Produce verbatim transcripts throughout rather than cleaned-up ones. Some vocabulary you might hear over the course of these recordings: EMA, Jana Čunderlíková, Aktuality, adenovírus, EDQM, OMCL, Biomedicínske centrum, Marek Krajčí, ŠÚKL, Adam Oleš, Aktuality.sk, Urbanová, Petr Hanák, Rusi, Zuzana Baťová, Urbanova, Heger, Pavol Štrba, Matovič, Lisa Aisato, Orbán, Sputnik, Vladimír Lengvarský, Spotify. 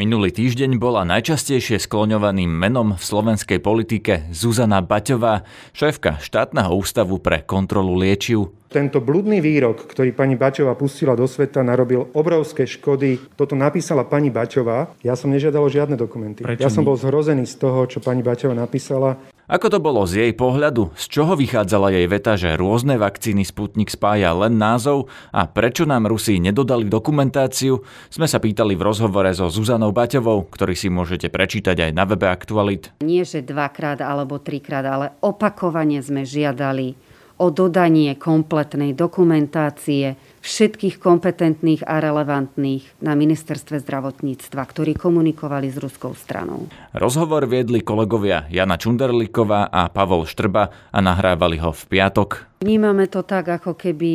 Minulý týždeň bola najčastejšie skloňovaným menom v slovenskej politike Zuzana Baťová, šéfka štátneho ústavu pre kontrolu liečiv. Tento blúdny výrok, ktorý pani Baťová pustila do sveta, narobil obrovské škody. Toto napísala pani Baťová. Ja som nežiadal žiadne dokumenty. Prečo ja som bol zhrozený z toho, čo pani Baťová napísala. Ako to bolo z jej pohľadu? Z čoho vychádzala jej veta, že rôzne vakcíny Sputnik spája len názov a prečo nám Rusi nedodali dokumentáciu? Sme sa pýtali v rozhovore so Zuzanou Baťovou, ktorý si môžete prečítať aj na webe Aktualit. Nie, že dvakrát alebo trikrát, ale opakovane sme žiadali o dodanie kompletnej dokumentácie všetkých kompetentných a relevantných na ministerstve zdravotníctva, ktorí komunikovali s ruskou stranou. Rozhovor viedli kolegovia Jana Čunderlíková a Pavol Štrba a nahrávali ho v piatok. Vnímame to tak, ako keby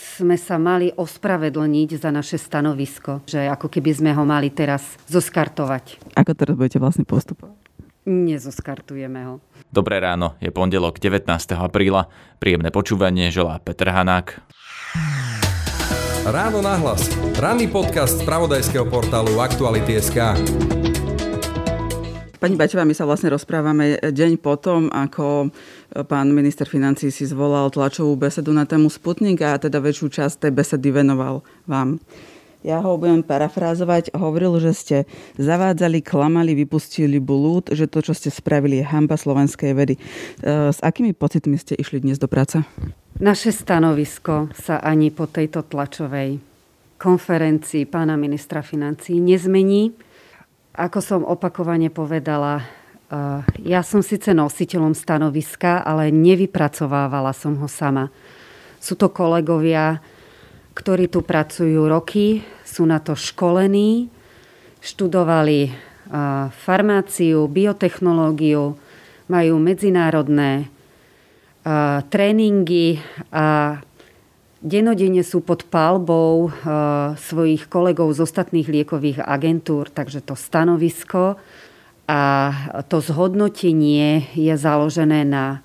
sme sa mali ospravedlniť za naše stanovisko, že ako keby sme ho mali teraz zoskartovať. Ako teraz budete vlastne postupovať? Nezoskartujeme ho. Dobré ráno, je pondelok devätnásteho apríla. Príjemné počúvanie želá Petr Hanák. Ráno nahlas. Ranný podcast z spravodajského portálu Aktuality.sk. Pani Baťová, my sa vlastne rozprávame deň potom, ako pán minister financií si zvolal tlačovú besedu na tému Sputnik a teda väčšiu časť tej besedy venoval vám. Ja ho budem parafrázovať. Hovoril, že ste zavádzali, klamali, vypustili bulút, že to, čo ste spravili, je hanba slovenskej vedy. S akými pocitmi ste išli dnes do práce? Naše stanovisko sa ani po tejto tlačovej konferencii pána ministra financií nezmení. Ako som opakovane povedala, ja som síce nositeľom stanoviska, ale nevypracovávala som ho sama. Sú to kolegovia, ktorí tu pracujú roky, sú na to školení, študovali farmáciu, biotechnológiu, majú medzinárodné tréningy a denodenne sú pod palbou svojich kolegov z ostatných liekových agentúr, takže to stanovisko a to zhodnotenie je založené na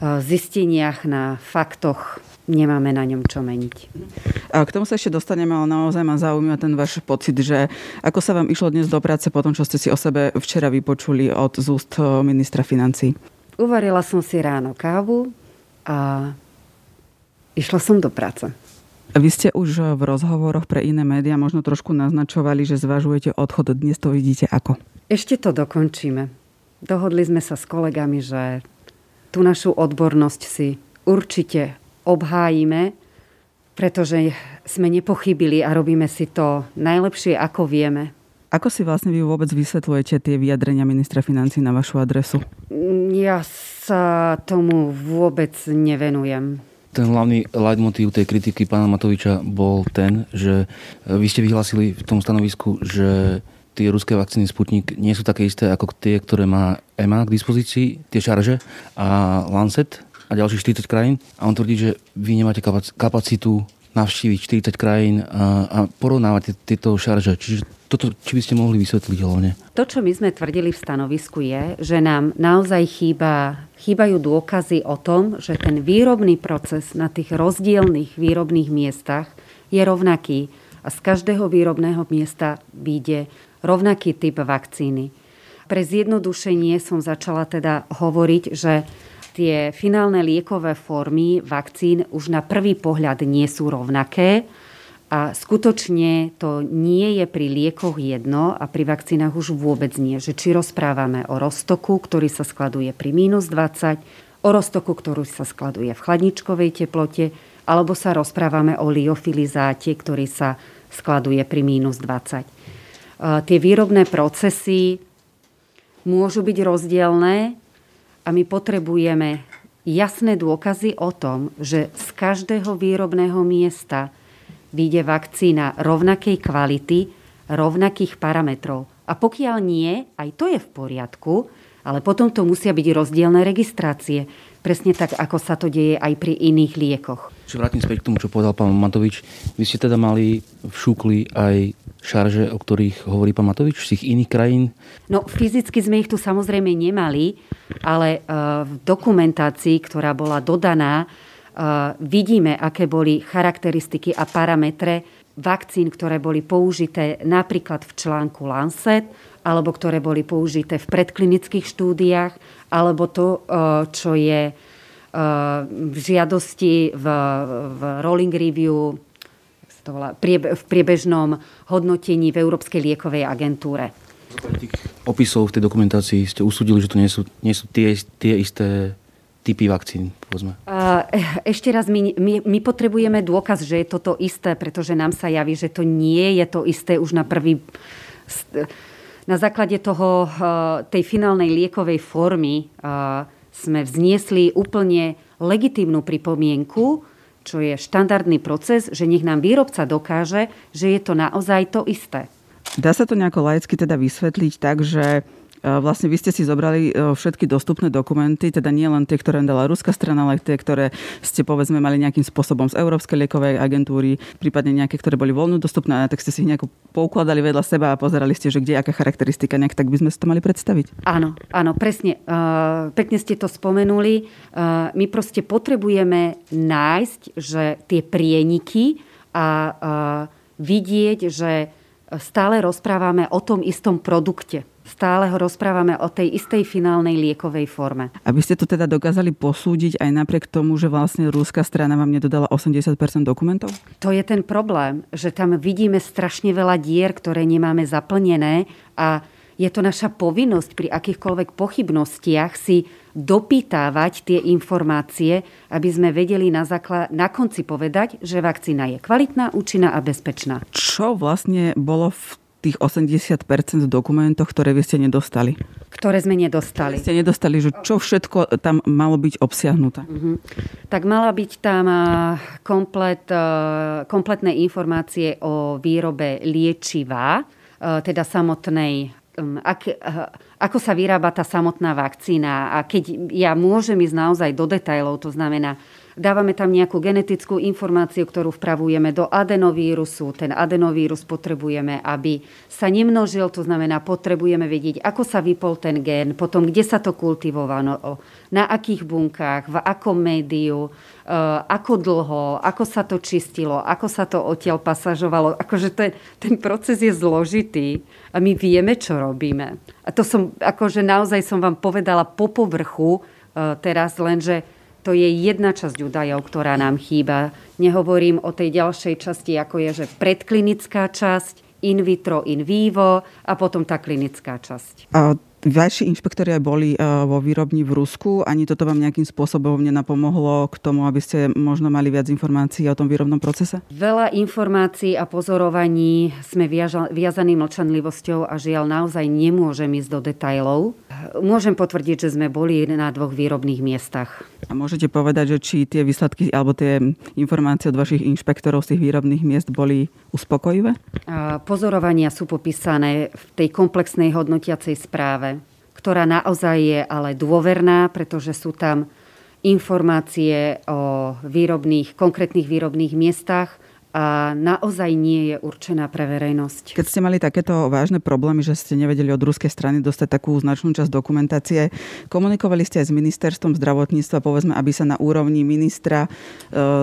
zisteniach, na faktoch. Nemáme na ňom čo meniť. A k tomu sa ešte dostaneme, ale naozaj ma zaujíma ten váš pocit, že ako sa vám išlo dnes do práce po tom, čo ste si o sebe včera vypočuli od z úst ministra financií? Uvarila som si ráno kávu a išla som do práce. Vy ste už v rozhovoroch pre iné médiá možno trošku naznačovali, že zvažujete odchod. Dnes to vidíte ako? Ešte to dokončíme. Dohodli sme sa s kolegami, že tú našu odbornosť si určite obhájime, pretože sme nepochybili a robíme si to najlepšie, ako vieme. Ako si vlastne vy vôbec vysvetľujete tie vyjadrenia ministra financií na vašu adresu? Ja sa tomu vôbec nevenujem. Ten hlavný leitmotív tej kritiky pána Matoviča bol ten, že vy ste vyhlásili v tom stanovisku, že tie ruské vakcíny Sputnik nie sú také isté ako tie, ktoré má é em á k dispozícii, tie šarže a Lancet a ďalších štyridsať krajín. A on tvrdí, že vy nemáte kapacitu navštíviť štyridsať krajín a, a porovnávať tieto šarže. Čiže toto, či by ste mohli vysvetliť hlavne? To, čo my sme tvrdili v stanovisku, je, že nám naozaj chýba, chýbajú dôkazy o tom, že ten výrobný proces na tých rozdielnych výrobných miestach je rovnaký a z každého výrobného miesta vyjde rovnaký typ vakcíny. Pre zjednodušenie som začala teda hovoriť, že tie finálne liekové formy vakcín už na prvý pohľad nie sú rovnaké a skutočne to nie je pri liekoch jedno a pri vakcínach už vôbec nie. Že či rozprávame o roztoku, ktorý sa skladuje pri mínus dvadsať, o roztoku, ktorý sa skladuje v chladničkovej teplote, alebo sa rozprávame o liofilizáte, ktorý sa skladuje pri mínus dvadsať. Tie výrobné procesy môžu byť rozdielne, a my potrebujeme jasné dôkazy o tom, že z každého výrobného miesta vyjde vakcína rovnakej kvality, rovnakých parametrov. A pokiaľ nie, aj to je v poriadku, ale potom to musia byť rozdielne registrácie. Presne tak, ako sa to deje aj pri iných liekoch. Čiže vrátim späť k tomu, čo povedal pán Matovič. Vy ste teda mali v ŠÚKL aj šarže, o ktorých hovorí pán Matovič, z tých iných krajín? No, fyzicky sme ich tu samozrejme nemali, ale v dokumentácii, ktorá bola dodaná, vidíme, aké boli charakteristiky a parametre vakcín, ktoré boli použité napríklad v článku Lancet, alebo ktoré boli použité v predklinických štúdiách, alebo to, čo je v žiadosti, v, v rolling review, v priebežnom hodnotení v Európskej liekovej agentúre. Tých opisov v tej dokumentácii ste usúdili, že to nie sú, nie sú tie, tie isté typy vakcín, povedzme. Ešte raz, my, my, my potrebujeme dôkaz, že je toto isté, pretože nám sa javí, že to nie je to isté už na prvý... Na základe toho, tej finálnej liekovej formy sme vzniesli úplne legitímnu pripomienku, čo je štandardný proces, že nech nám výrobca dokáže, že je to naozaj to isté. Dá sa to nejako laicky teda vysvetliť tak, že vlastne vy ste si zobrali všetky dostupné dokumenty, teda nie len tie, ktoré dala ruská strana, ale tie, ktoré ste povedzme mali nejakým spôsobom z Európskej liekovej agentúry, prípadne nejaké, ktoré boli voľno dostupné, tak ste si ich nejako poukladali vedľa seba a pozerali ste, že kde je aká charakteristika, nejak tak by sme si to mali predstaviť. Áno, áno, presne. Uh, pekne ste to spomenuli. Uh, my proste potrebujeme nájsť, že tie prieniky a uh, vidieť, že stále rozprávame o tom istom produkte. Stále ho rozprávame o tej istej finálnej liekovej forme. Aby ste to teda dokázali posúdiť aj napriek tomu, že vlastne ruská strana vám nedodala osemdesiat percent dokumentov? To je ten problém, že tam vidíme strašne veľa dier, ktoré nemáme zaplnené a je to naša povinnosť pri akýchkoľvek pochybnostiach si dopýtávať tie informácie, aby sme vedeli na, základ, na konci povedať, že vakcína je kvalitná, účinná a bezpečná. Čo vlastne bolo v tých osemdesiat percent dokumentov, ktoré vy ste nedostali? Ktoré sme nedostali. Ktoré ste nedostali, že čo všetko tam malo byť obsiahnuté? Uh-huh. Tak mala byť tam komplet, kompletné informácie o výrobe liečiva, teda samotnej, ak, ako sa vyrába tá samotná vakcína. A keď ja môžem ísť naozaj do detailov, to znamená, dávame tam nejakú genetickú informáciu, ktorú vpravujeme do adenovírusu. Ten adenovírus potrebujeme, aby sa nemnožil, to znamená, potrebujeme vedieť, ako sa vypol ten gén, potom, kde sa to kultivovalo, na akých bunkách, v akom médiu, ako dlho, ako sa to čistilo, ako sa to odtiaľ pasažovalo. Akože ten, ten proces je zložitý a my vieme, čo robíme. A to som, akože naozaj som vám povedala po povrchu teraz, lenže to je jedna časť údajov, ktorá nám chýba. Nehovorím o tej ďalšej časti, ako je, že predklinická časť, in vitro, in vivo a potom tá klinická časť. A vaši inšpektori aj boli vo výrobni v Rusku. Ani toto vám nejakým spôsobom nenapomohlo k tomu, aby ste možno mali viac informácií o tom výrobnom procese? Veľa informácií a pozorovaní sme viazaní mlčanlivosťou a žiaľ naozaj nemôžem ísť do detailov. Môžem potvrdiť, že sme boli na dvoch výrobných miestach. A môžete povedať, že či tie výsledky alebo tie informácie od vašich inšpektorov z tých výrobných miest boli uspokojivé? Pozorovania sú popísané v tej komplexnej hodnotiacej správe, ktorá naozaj je ale dôverná, pretože sú tam informácie o výrobných, konkrétnych výrobných miestach, a naozaj nie je určená pre verejnosť. Keď ste mali takéto vážne problémy, že ste nevedeli od ruskej strany dostať takú značnú časť dokumentácie, komunikovali ste aj s ministerstvom zdravotníctva, povedzme, aby sa na úrovni ministra e,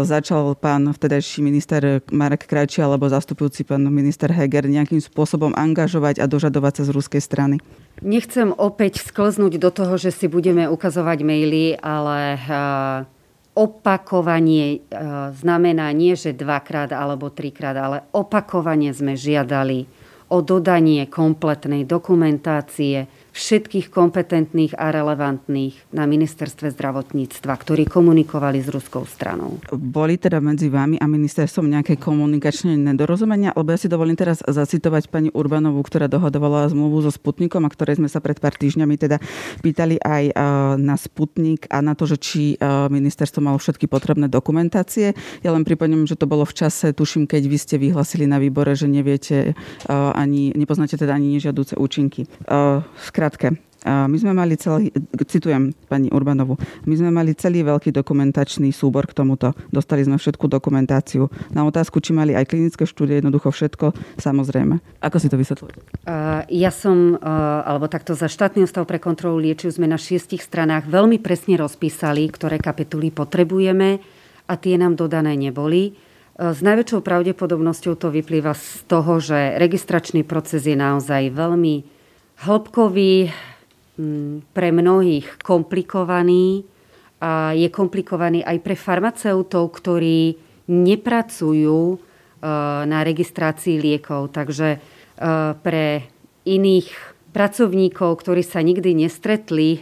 začal pán vtedajší minister Marek Krajčí alebo zastupujúci pán minister Heger nejakým spôsobom angažovať a dožadovať sa z ruskej strany? Nechcem opäť sklznúť do toho, že si budeme ukazovať maily, ale... E, Opakovanie e, znamená nie, že dvakrát alebo trikrát, ale opakovane sme žiadali o dodanie kompletnej dokumentácie všetkých kompetentných a relevantných na ministerstve zdravotníctva, ktorí komunikovali s ruskou stranou. Boli teda medzi vami a ministerstvom nejaké komunikačné nedorozumenia? Lebo ja si dovolím teraz zacitovať pani Urbanovú, ktorá dohodovala zmluvu so Sputnikom, a ktorej sme sa pred pár týždňami teda pýtali aj na Sputnik a na to, že či ministerstvo malo všetky potrebné dokumentácie. Ja len pripomínam, že to bolo v čase, tuším, keď vy ste vyhlasili na výbore, že neviete ani, nepoznáte teda ani nežiaduce účinky. V skratke, my sme mali celý, citujem pani Urbanovu, my sme mali celý veľký dokumentačný súbor k tomuto. Dostali sme všetku dokumentáciu. Na otázku, či mali aj klinické štúdie, jednoducho všetko, samozrejme. Ako si to vysvetľujete? Ja som, alebo takto za štátny ústav pre kontrolu liečiv sme na šiestich stranách veľmi presne rozpísali, ktoré kapituly potrebujeme a tie nám dodané neboli. S najväčšou pravdepodobnosťou to vyplýva z toho, že registračný proces je naozaj veľmi hĺbkový, pre mnohých komplikovaný a je komplikovaný aj pre farmaceutov, ktorí nepracujú na registrácii liekov. Takže pre iných pracovníkov, ktorí sa nikdy nestretli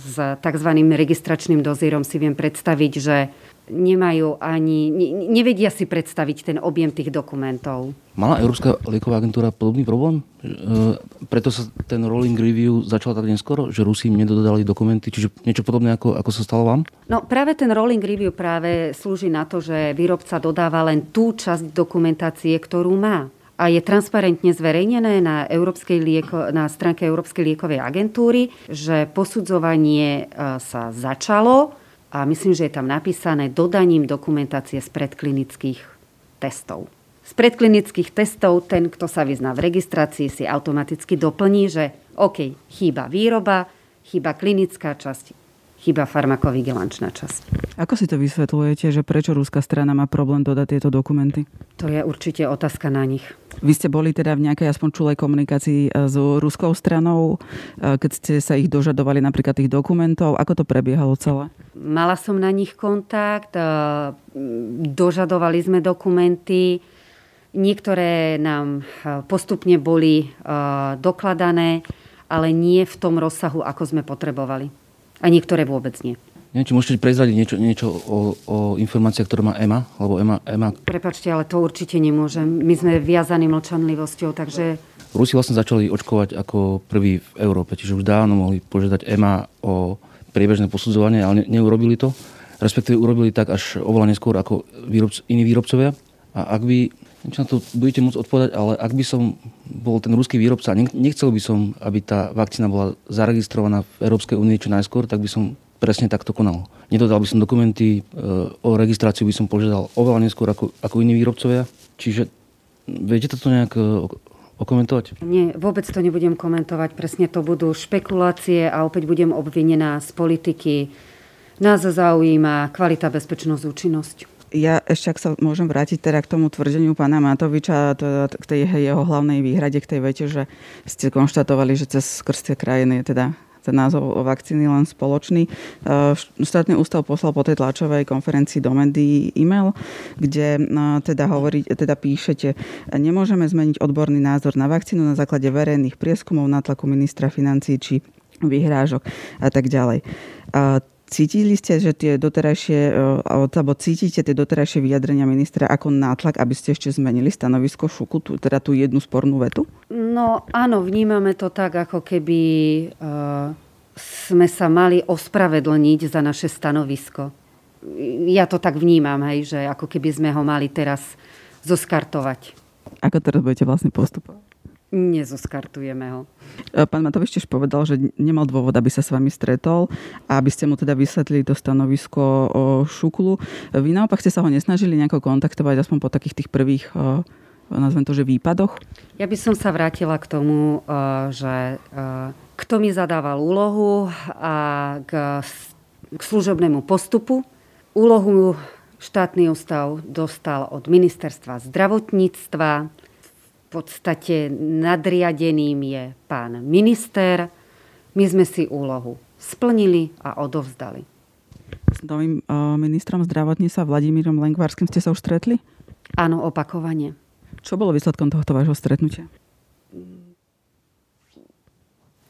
s tzv. Registračným dozírom, si viem predstaviť, že nemajú ani, nevedia si predstaviť ten objem tých dokumentov. Mala Európska lieková agentúra podobný problém? E, preto sa ten rolling review začal tak neskoro, že Rusi im nedodali dokumenty, čiže niečo podobné, ako, ako sa stalo vám? No práve ten rolling review práve slúži na to, že výrobca dodáva len tú časť dokumentácie, ktorú má. A je transparentne zverejnené na, Európskej lieko, na stránke Európskej liekovej agentúry, že posudzovanie sa začalo. A myslím, že je tam napísané dodaním dokumentácie z predklinických testov. Z predklinických testov ten, kto sa vyzná v registrácii, si automaticky doplní, že OK, chýba výroba, chýba klinická časť, chýba farmakovigilančná časť. Ako si to vysvetľujete, že prečo ruská strana má problém dodať tieto dokumenty? To je určite otázka na nich. Vy ste boli teda v nejakej aspoň čulej komunikácii s ruskou stranou, keď ste sa ich dožadovali napríklad tých dokumentov. Ako to prebiehalo celé? Mala som na nich kontakt, dožadovali sme dokumenty. Niektoré nám postupne boli dokladané, ale nie v tom rozsahu, ako sme potrebovali. A niektoré vôbec nie. Neviem, či môžete prezradiť niečo, niečo o, o informáciách, ktoré má é em a? Alebo é em a, é em a... Prepáčte, ale to určite nemôžem. My sme viazaní mlčanlivosťou, takže... Rusi vlastne začali očkovať ako prví v Európe, čiže už dávno mohli požiadať é em a o priebežné posudzovanie, ale ne- neurobili to. Respektíve urobili tak až oveľa neskôr ako výrobc- iní výrobcovia. A ak by, neviem, na to budete môcť odpovedať, ale ak by som bol ten ruský výrobca a nechcel by som, aby tá vakcína bola zaregistrovaná v Európskej únii čo najskôr, tak by som presne takto konal. Nedodal by som dokumenty, o registráciu by som požiadal oveľa neskôr ako, ako iní výrobcovia. Čiže viete to nejak okomentovať? Nie, vôbec to nebudem komentovať. Presne to budú špekulácie a opäť budem obvinená z politiky. Nás zaujíma kvalita, bezpečnosť, účinnosť. Ja ešte, ak sa môžem vrátiť teda k tomu tvrdeniu pána Matoviča, teda k tej jeho hlavnej výhrade, k tej vete, že ste konštatovali, že cez skrz tie krajiny je teda ten názov o vakcíny len spoločný. Štátny ústav poslal po tej tlačovej konferencii do médií e-mail, kde teda, hovorí, teda píšete: nemôžeme zmeniť odborný názor na vakcínu na základe verejných prieskumov, nátlaku ministra financií či vyhrážok a tak ďalej. Cítili ste, že tie doterajšie, alebo cítite tie doterajšie vyjadrenia ministra ako nátlak, aby ste ešte zmenili stanovisko ŠÚKL, teda tú jednu spornú vetu? No áno, vnímame to tak, ako keby e, sme sa mali ospravedlniť za naše stanovisko. Ja to tak vnímam, hej, že ako keby sme ho mali teraz zoskartovať. Ako teraz budete vlastne postupovať? Nezoskartujeme ho. Pán Matovič tiež povedal, že nemal dôvod, aby sa s vami stretol a aby ste mu teda vysvetlili to stanovisko o ŠÚKL-u. Vy naopak ste sa ho nesnažili nejako kontaktovať, aspoň po takých tých prvých, nazvem to, že výpadoch? Ja by som sa vrátila k tomu, že kto mi zadával úlohu a k, k služobnému postupu. Úlohu štátny ústav dostal od ministerstva zdravotníctva. V podstate nadriadeným je pán minister. My sme si úlohu splnili a odovzdali. S novým ministrom zdravotníctva Vladimírom Lengvarským ste sa už stretli? Áno, opakovane. Čo bolo výsledkom tohto vášho stretnutia?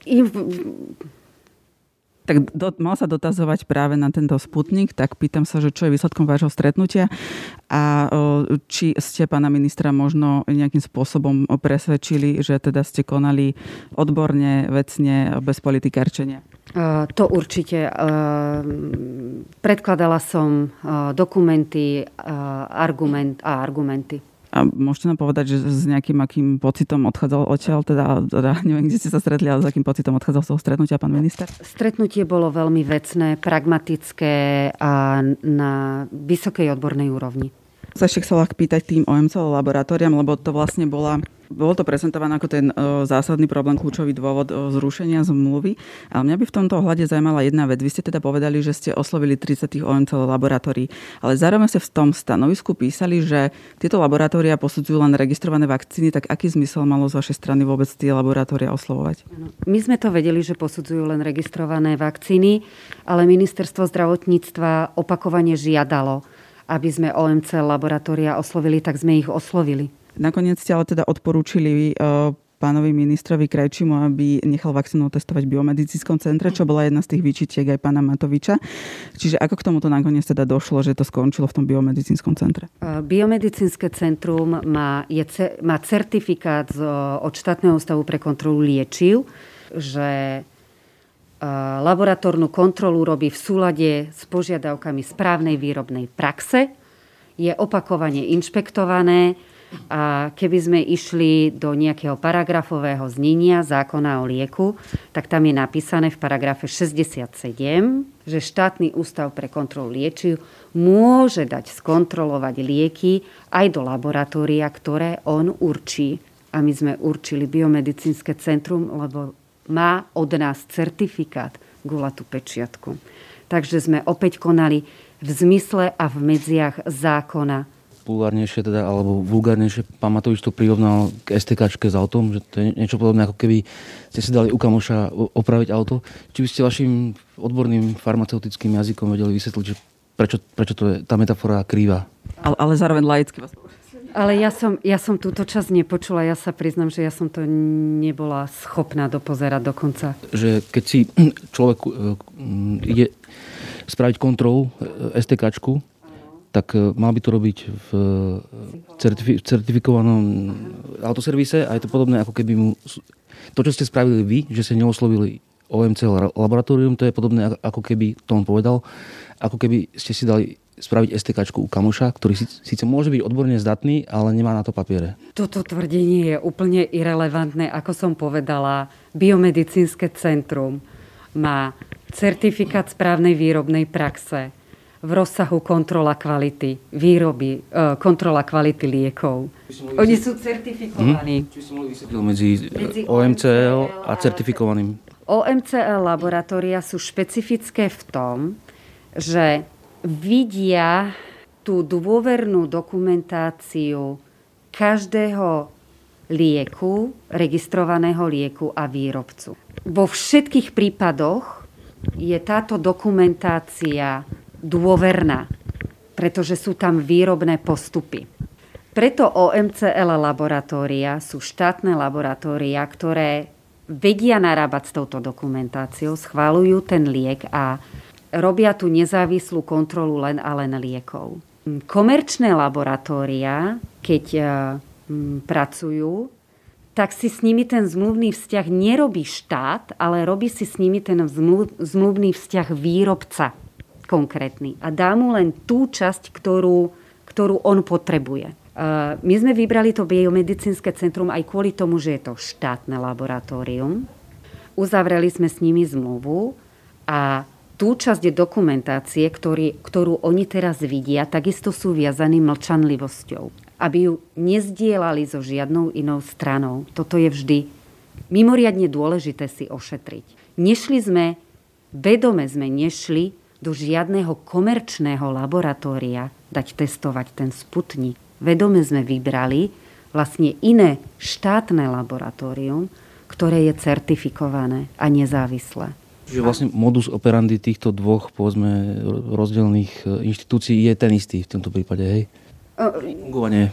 I... Tak do, mal sa dotazovať práve na tento Sputnik, tak pýtam sa, že čo je výsledkom vášho stretnutia a či ste pána ministra možno nejakým spôsobom presvedčili, že teda ste konali odborne, vecne, bez politikárčenia. To určite. Predkladala som dokumenty argument a argumenty. A môžete nám povedať, že s nejakým akým pocitom odchádzal odtiaľ, teda, teda neviem, kde ste sa stretli, ale s akým pocitom odchádzal z toho stretnutia pán minister? Stretnutie bolo veľmi vecné, pragmatické a na vysokej odbornej úrovni. Sa ešte chcela pýtať tým ó em cé el laboratóriám, lebo to vlastne bola bolo to prezentované ako ten uh, zásadný problém, kľúčový dôvod uh, zrušenia zmluvy. Ale mňa by v tomto ohľade zaujímala jedna vec. Vy ste teda povedali, že ste oslovili tridsať O M C L laboratórií, ale zároveň ste v tom stanovisku písali, že tieto laboratória posudzujú len registrované vakcíny, tak aký zmysel malo z vašej strany vôbec tie laboratória oslovovať? My sme to vedeli, že posudzujú len registrované vakcíny, ale ministerstvo zdravotníctva opakovane žiadalo, aby sme O M C L laboratória oslovili, tak sme ich oslovili. Nakoniec ste ale teda odporúčili uh, pánovi ministrovi Krajčímu, aby nechal vakcínu testovať v Biomedicínskom centre, čo bola jedna z tých výčitiek aj pána Matoviča. Čiže ako k tomuto nakoniec teda došlo, že to skončilo v tom Biomedicínskom centre? Uh, Biomedicínske centrum má, je, má certifikát z, od štátneho ústavu pre kontrolu liečiv, že laboratórnu kontrolu robí v súlade s požiadavkami správnej výrobnej praxe, je opakovane inšpektované a keby sme išli do nejakého paragrafového znenia zákona o lieku, tak tam je napísané v paragrafe šesťdesiatsedem, že štátny ústav pre kontrolu liečiv môže dať skontrolovať lieky aj do laboratória, ktoré on určí. A my sme určili Biomedicínske centrum, lebo má od nás certifikát, gulatú pečiatku. Takže sme opäť konali v zmysle a v medziach zákona. Vulgárnejšie teda, alebo vulgárnejšie, pán Matovič to prirovnal k STKčke s autom, že to je niečo podobné, ako keby ste si dali u kamoša opraviť auto. Či by ste vašim odborným farmaceutickým jazykom vedeli vysvetliť, že prečo, prečo to je, tá metafora krýva? Ale, ale zároveň laicky vás povedal. Ale ja som, ja som túto časť nepočula. Ja sa priznám, že ja som to nebola schopná dopozerať dokonca. Že keď si človek ide spraviť kontrolu STKčku, tak mal by to robiť v certifi- certifikovanom autoservise a je to podobné, ako keby mu... To, čo ste spravili vy, že ste neoslovili O M C L laboratórium, to je podobné, ako keby, to on povedal, ako keby ste si dali spraviť STKčku u kamoša, ktorý síce môže byť odborne zdatný, ale nemá na to papiere. Toto tvrdenie je úplne irelevantné. Ako som povedala, Biomedicínske centrum má certifikát správnej výrobnej praxe v rozsahu kontrola kvality výroby, kontrola kvality liekov. Oni sú certifikovaní. Hm? Či si mohli vysvetliť medzi, medzi O M C L a certifikovaným? O M C L laboratória sú špecifické v tom, že vidia tú dôvernú dokumentáciu každého lieku, registrovaného lieku a výrobcu. Vo všetkých prípadoch je táto dokumentácia dôverná, pretože sú tam výrobné postupy. Preto O M C L laboratória sú štátne laboratória, ktoré vedia narábať s touto dokumentáciou, schvaľujú ten liek a robia tu nezávislú kontrolu len a len liekov. Komerčné laboratória, keď uh, m, pracujú, tak si s nimi ten zmluvný vzťah nerobí štát, ale robí si s nimi ten zmluv, zmluvný vzťah výrobca konkrétny a dá mu len tú časť, ktorú, ktorú on potrebuje. Uh, my sme vybrali to Biomedicínske centrum aj kvôli tomu, že je to štátne laboratórium. Uzavreli sme s nimi zmluvu a tú časť dokumentácie, ktorý, ktorú oni teraz vidia, takisto sú viazaní mlčanlivosťou. Aby ju nezdielali so žiadnou inou stranou. Toto je vždy mimoriadne dôležité si ošetriť. Nešli sme, vedome sme nešli do žiadneho komerčného laboratória dať testovať ten Sputnik. Vedome sme vybrali vlastne iné štátne laboratórium, ktoré je certifikované a nezávislé. Čiže vlastne modus operandi týchto dvoch, povedzme, rozdielných inštitúcií je ten istý v tomto prípade, hej? Fungovanie.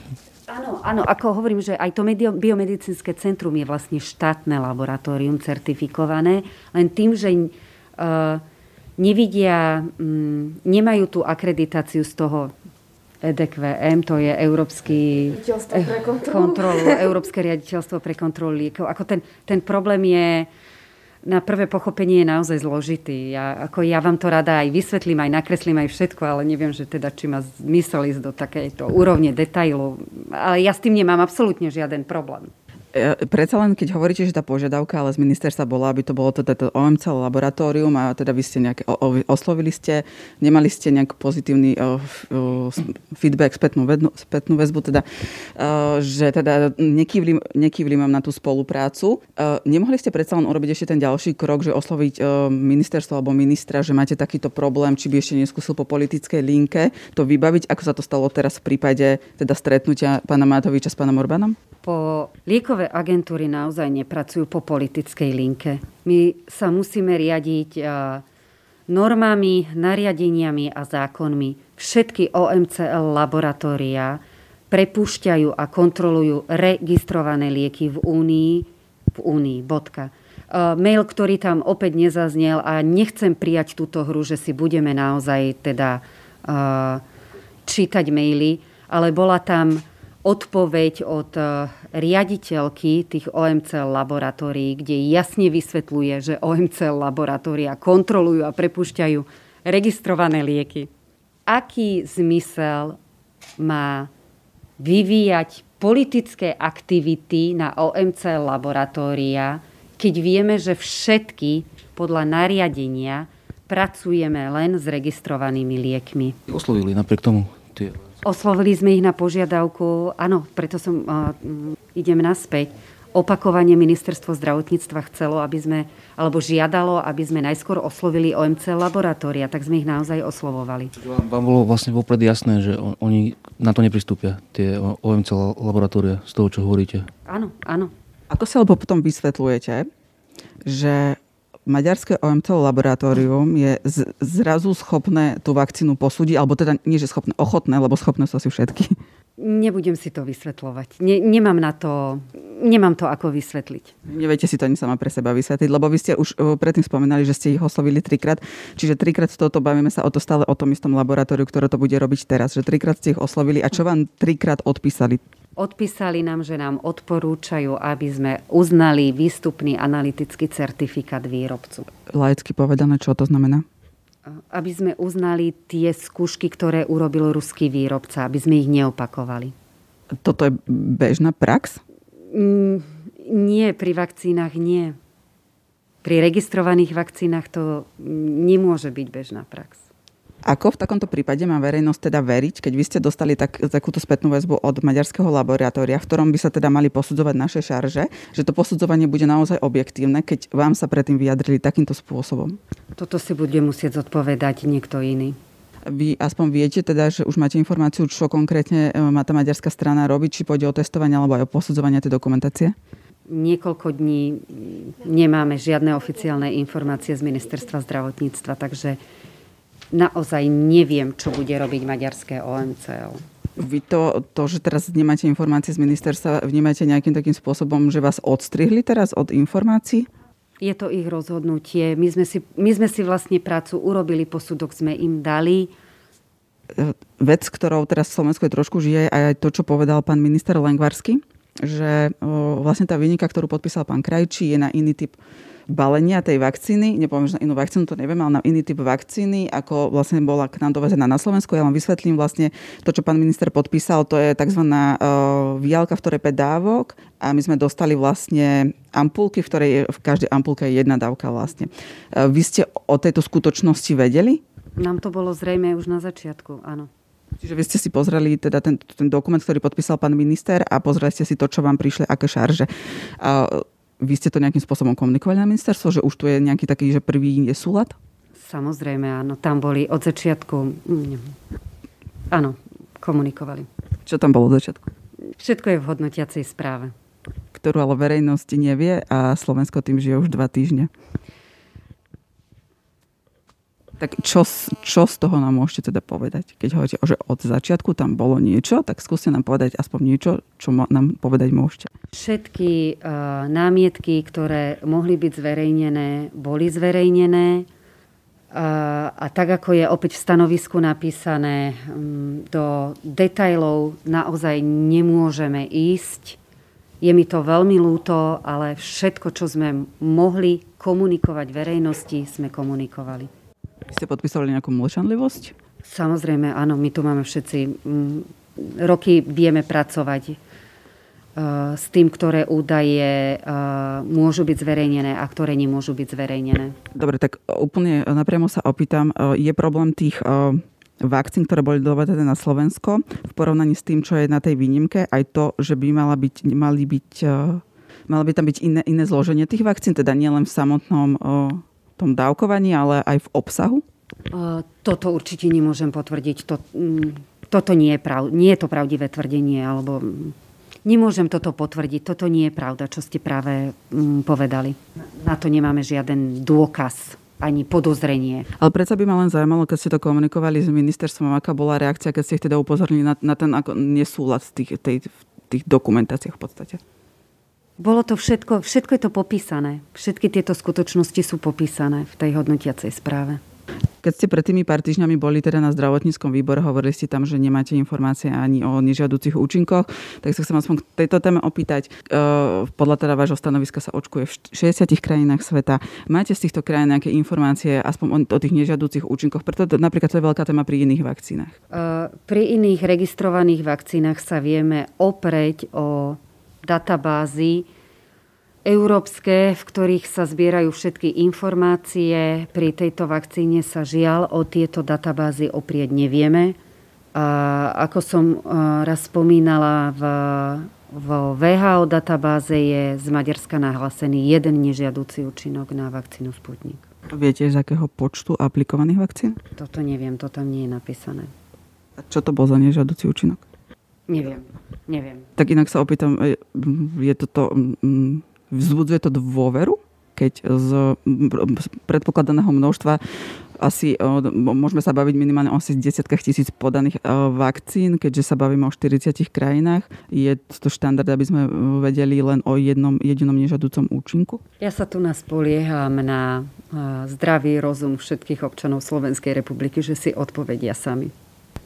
Áno, áno, ako hovorím, že aj to Biomedicínske centrum je vlastne štátne laboratórium certifikované, len tým, že nevidia, nemajú tú akreditáciu z toho E D Q M, to je Európsky riaditeľstvo pre kontrolu, Európske riaditeľstvo pre kontrolu liekov. Ako ten, ten problém je na prvé pochopenie je naozaj zložitý. Ja, ako ja vám to rada aj vysvetlím, aj nakreslím, aj všetko, ale neviem, že teda, či ma zmysel ísť do takejto úrovne detailu. Ale ja s tým nemám absolútne žiaden problém. Predsa len, keď hovoríte, že tá požiadavka ale z ministerstva bola, aby to bolo to, to O M C L laboratórium a teda vy ste nejaké, o, o, oslovili ste, nemali ste nejaký pozitívny o, o, feedback, spätnú, vednú, spätnú väzbu, teda, o, že teda nekývlim, nekývlim mám na tú spoluprácu. O, nemohli ste predsa len urobiť ešte ten ďalší krok, že osloviť o, ministerstvo alebo ministra, že máte takýto problém, či by ešte neskúsil po politickej linke to vybaviť, ako sa to stalo teraz v prípade teda stretnutia pána Matoviča s pánom Orbánom? Po liekové agentúry naozaj nepracujú po politickej linke. My sa musíme riadiť normami, nariadeniami a zákonmi. Všetky O M C L laboratória prepúšťajú a kontrolujú registrované lieky v Únii. V Únii, bodka. Mail, ktorý tam opäť nezaznel a nechcem prijať túto hru, že si budeme naozaj teda čítať maily, ale bola tam odpoveď od riaditeľky tých O M C L laboratórií, kde jasne vysvetľuje, že O M C L laboratória kontrolujú a prepúšťajú registrované lieky. Aký zmysel má vyvíjať politické aktivity na O M C L laboratória, keď vieme, že všetky podľa nariadenia pracujeme len s registrovanými liekmi? Oslovili napriek tomu tie... Oslovili sme ich na požiadavku, áno, preto som, uh, idem naspäť, opakovane ministerstvo zdravotníctva chcelo, aby sme, alebo žiadalo, aby sme najskôr oslovili O M C laboratória, tak sme ich naozaj oslovovali. Vám bolo vlastne vopred jasné, že oni na to nepristúpia, tie O M C laboratória, z toho, čo hovoríte? Áno, áno. Ako sa alebo potom vysvetľujete, že maďarské O M C laboratórium je zrazu schopné tú vakcínu posúdiť, alebo teda nie, že schopné, ochotné, lebo schopné sú si všetky. Nebudem si to vysvetľovať. Ne, nemám na to, nemám to ako vysvetliť. Neviete si to ani sama pre seba vysvetliť, lebo vy ste už predtým spomínali, že ste ich oslovili trikrát, čiže trikrát toto bavíme sa o to stále o tom istom laboratóriu, ktoré to bude robiť teraz, že trikrát ste ich oslovili a čo vám trikrát odpísali? Odpísali nám, že nám odporúčajú, aby sme uznali výstupný analytický certifikát výrobcu. Laicky povedané, čo to znamená? Aby sme uznali tie skúšky, ktoré urobil ruský výrobca, aby sme ich neopakovali. Toto je bežná prax? Mm, nie, pri vakcínach nie. Pri registrovaných vakcínach to nemôže byť bežná prax. Ako v takomto prípade má verejnosť teda veriť, keď vy ste dostali tak, takúto spätnú väzbu od maďarského laboratória, v ktorom by sa teda mali posudzovať naše šarže, že to posudzovanie bude naozaj objektívne, keď vám sa predtým vyjadrili takýmto spôsobom? Toto si bude musieť zodpovedať niekto iný. Vy aspoň viete teda, že už máte informáciu, čo konkrétne má tá maďarská strana robiť, či pôjde o testovanie alebo aj o posudzovanie tej dokumentácie? Niekoľko dní nemáme žiadne oficiálne informácie z ministerstva zdravotníctva, takže naozaj neviem, čo bude robiť maďarské O M C L. Vy to, to, že teraz nemáte informácie z ministerstva, vnímate nejakým takým spôsobom, že vás odstrihli teraz od informácií? Je to ich rozhodnutie. My sme si, my sme si vlastne prácu urobili, posudok sme im dali. Vec, ktorou teraz v Slovensku je trošku žije, aj to, čo povedal pán minister Lengvarský, že vlastne tá výnika, ktorú podpísal pán Krajčí, je na iný typ balenia tej vakcíny, nepoviem, že na inú vakcínu to neviem, ale na iný typ vakcíny, ako vlastne bola k nám dovezená na Slovensku. Ja vám vysvetlím vlastne to, čo pán minister podpísal, to je tzv. Vialka, v ktorej päť dávok a my sme dostali vlastne ampulky, v ktorej je, v každej ampulke je jedna dávka vlastne. Vy ste o tejto skutočnosti vedeli? Nám to bolo zrejme už na začiatku, áno. Čiže vy ste si pozreli teda ten, ten dokument, ktorý podpísal pán minister a pozreli ste si to, čo vám prišli, aké šarže. Vy ste to nejakým spôsobom komunikovali na ministerstvo, že už tu je nejaký taký, že prvý nesúlad? Samozrejme, áno. Tam boli od začiatku... Áno, komunikovali. Čo tam bolo od začiatku? Všetko je v hodnotiacej správe. Ktorú ale verejnosť nevie a Slovensko tým žije už dva týždne. Tak čo, čo z toho nám môžete teda povedať? Keď hovoríte, že od začiatku tam bolo niečo, tak skúste nám povedať aspoň niečo, čo nám povedať môžete. Všetky uh, námietky, ktoré mohli byť zverejnené, boli zverejnené. Uh, a tak, ako je opäť v stanovisku napísané, um, do detailov naozaj nemôžeme ísť. Je mi to veľmi ľúto, ale všetko, čo sme mohli komunikovať verejnosti, sme komunikovali. Vy ste podpísali nejakú mlčanlivosť? Samozrejme, áno, my tu máme všetci roky, vieme pracovať. s tým, ktoré údaje môžu byť zverejnené a ktoré nemôžu byť zverejnené. Dobre, tak úplne napriamo sa opýtam, je problém tých vakcín, ktoré boli dovedené na Slovensko v porovnaní s tým, čo je na tej výnimke, aj to, že by mala byť, mali byť, malo by tam byť iné, iné zloženie tých vakcín, teda nielen v samotnom tom dávkovaní, ale aj v obsahu? Toto určite nemôžem potvrdiť. To, toto nie je, prav, nie je to pravdivé tvrdenie, alebo... Nemôžem toto potvrdiť. Toto nie je pravda, čo ste práve mm, povedali. Na to nemáme žiaden dôkaz ani podozrenie. Ale predsa by ma len zaujímalo, keď ste to komunikovali s ministerstvom, aká bola reakcia, keď ste ich teda upozornili na, na ten ako nesúlad v tých, tej, tých dokumentáciách v podstate. Bolo to všetko, všetko je to popísané. Všetky tieto skutočnosti sú popísané v tej hodnotiacej správe. Keď ste pred tými pár týždňami boli teda na zdravotníckom výbore, hovorili ste tam, že nemáte informácie ani o nežiaducich účinkoch, tak sa chcem aspoň k tejto téme opýtať. Podľa teda vášho stanoviska sa očkuje v šesťdesiatich krajinách sveta. Máte z týchto krajín nejaké informácie aspoň o tých nežiaducich účinkoch? Preto napríklad to je veľká téma pri iných vakcínach. Pri iných registrovaných vakcínach sa vieme oprieť o databázy európske, v ktorých sa zbierajú všetky informácie. Pri tejto vakcíne sa žiaľ o tieto databázy oprieť nevieme. A ako som raz spomínala, v, v vé há ó databáze je z Maďarska nahlásený jeden nežiaducí účinok na vakcínu Sputnik. Viete, z akého počtu aplikovaných vakcín? Toto neviem, to tam nie je napísané. A čo to bol za nežiaducí účinok? Neviem, neviem. Tak inak sa opýtam, je toto... Vzbudzuje to dôveru, keď z predpokladaného množstva asi, môžeme sa baviť minimálne o desiatkách tisíc podaných vakcín, keďže sa bavíme o štyridsiatich krajinách. Je to štandard, aby sme vedeli len o jednom jedinom nežiaducom účinku? Ja sa tu naspolieham na zdravý rozum všetkých občanov Slovenskej republiky, že si odpovedia sami.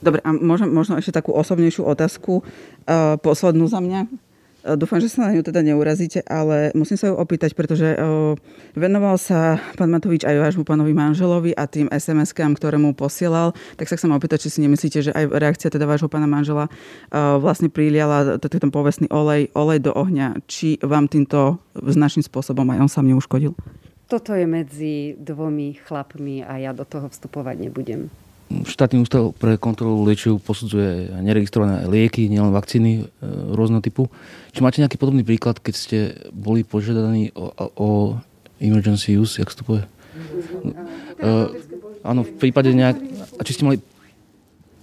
Dobre, a možno, možno ešte takú osobnejšiu otázku, poslednú za mňa. Dúfam, že sa na ňu teda neurazíte, ale musím sa ju opýtať, pretože venoval sa pán Matovič aj vášmu pánovi manželovi a tým es em eskám, ktoré mu posielal. Tak sa chcem opýtať, či si nemyslíte, že aj reakcia teda vášho pána manžela vlastne priliala ten povestný olej, olej do ohňa. Či vám týmto značným spôsobom aj on sám neuškodil? Toto je medzi dvomi chlapmi a ja do toho vstupovať nebudem. Štátny ústav pre kontrolu liečiv posudzuje neregistrované lieky, nielen vakcíny rôzneho typu. Či máte nejaký podobný príklad, keď ste boli požiadaní o, o emergency use, jak to povie? Uh, áno, v prípade nejak... A či ste mali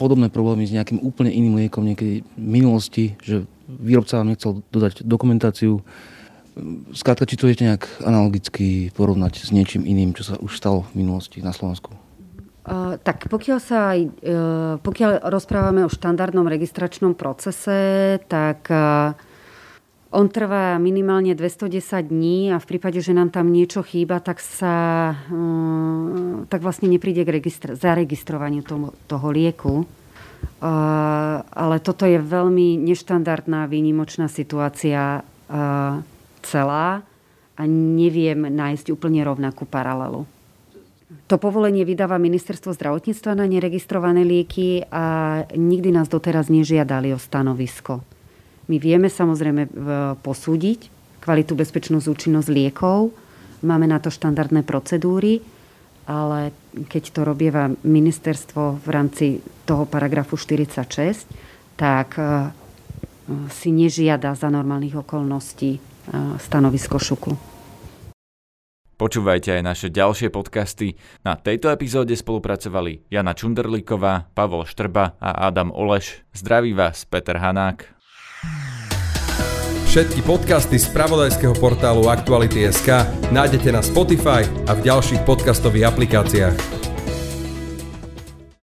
podobné problémy s nejakým úplne iným liekom niekedy v minulosti, že výrobca vám nechcel dodať dokumentáciu. Skrátka, či to viete nejak analogicky porovnať s niečím iným, čo sa už stalo v minulosti na Slovensku? Uh, tak pokiaľ sa aj, uh, pokiaľ rozprávame o štandardnom registračnom procese, tak uh, on trvá minimálne dvesto desať dní a v prípade, že nám tam niečo chýba, tak sa uh, tak vlastne nepríde k registra- zaregistrovaniu tomu, toho lieku. Uh, ale toto je veľmi neštandardná, výnimočná situácia uh, celá a neviem nájsť úplne rovnakú paralelu. To povolenie vydáva Ministerstvo zdravotníctva na neregistrované lieky a nikdy nás doteraz nežiadali o stanovisko. My vieme samozrejme posúdiť kvalitu, bezpečnosť, účinnosť liekov. Máme na to štandardné procedúry, ale keď to robieva ministerstvo v rámci toho paragrafu štyridsaťšesť, tak si nežiada za normálnych okolností stanovisko ŠÚKL. Počúvajte aj naše ďalšie podcasty. Na tejto epizóde spolupracovali Jana Čunderlíková, Pavol Štrba a Adam Oleš. Zdraví vás, Petr Hanák. Všetky podcasty z spravodajského portálu Aktuality bodka es ká nájdete na Spotify a v ďalších podcastových aplikáciách.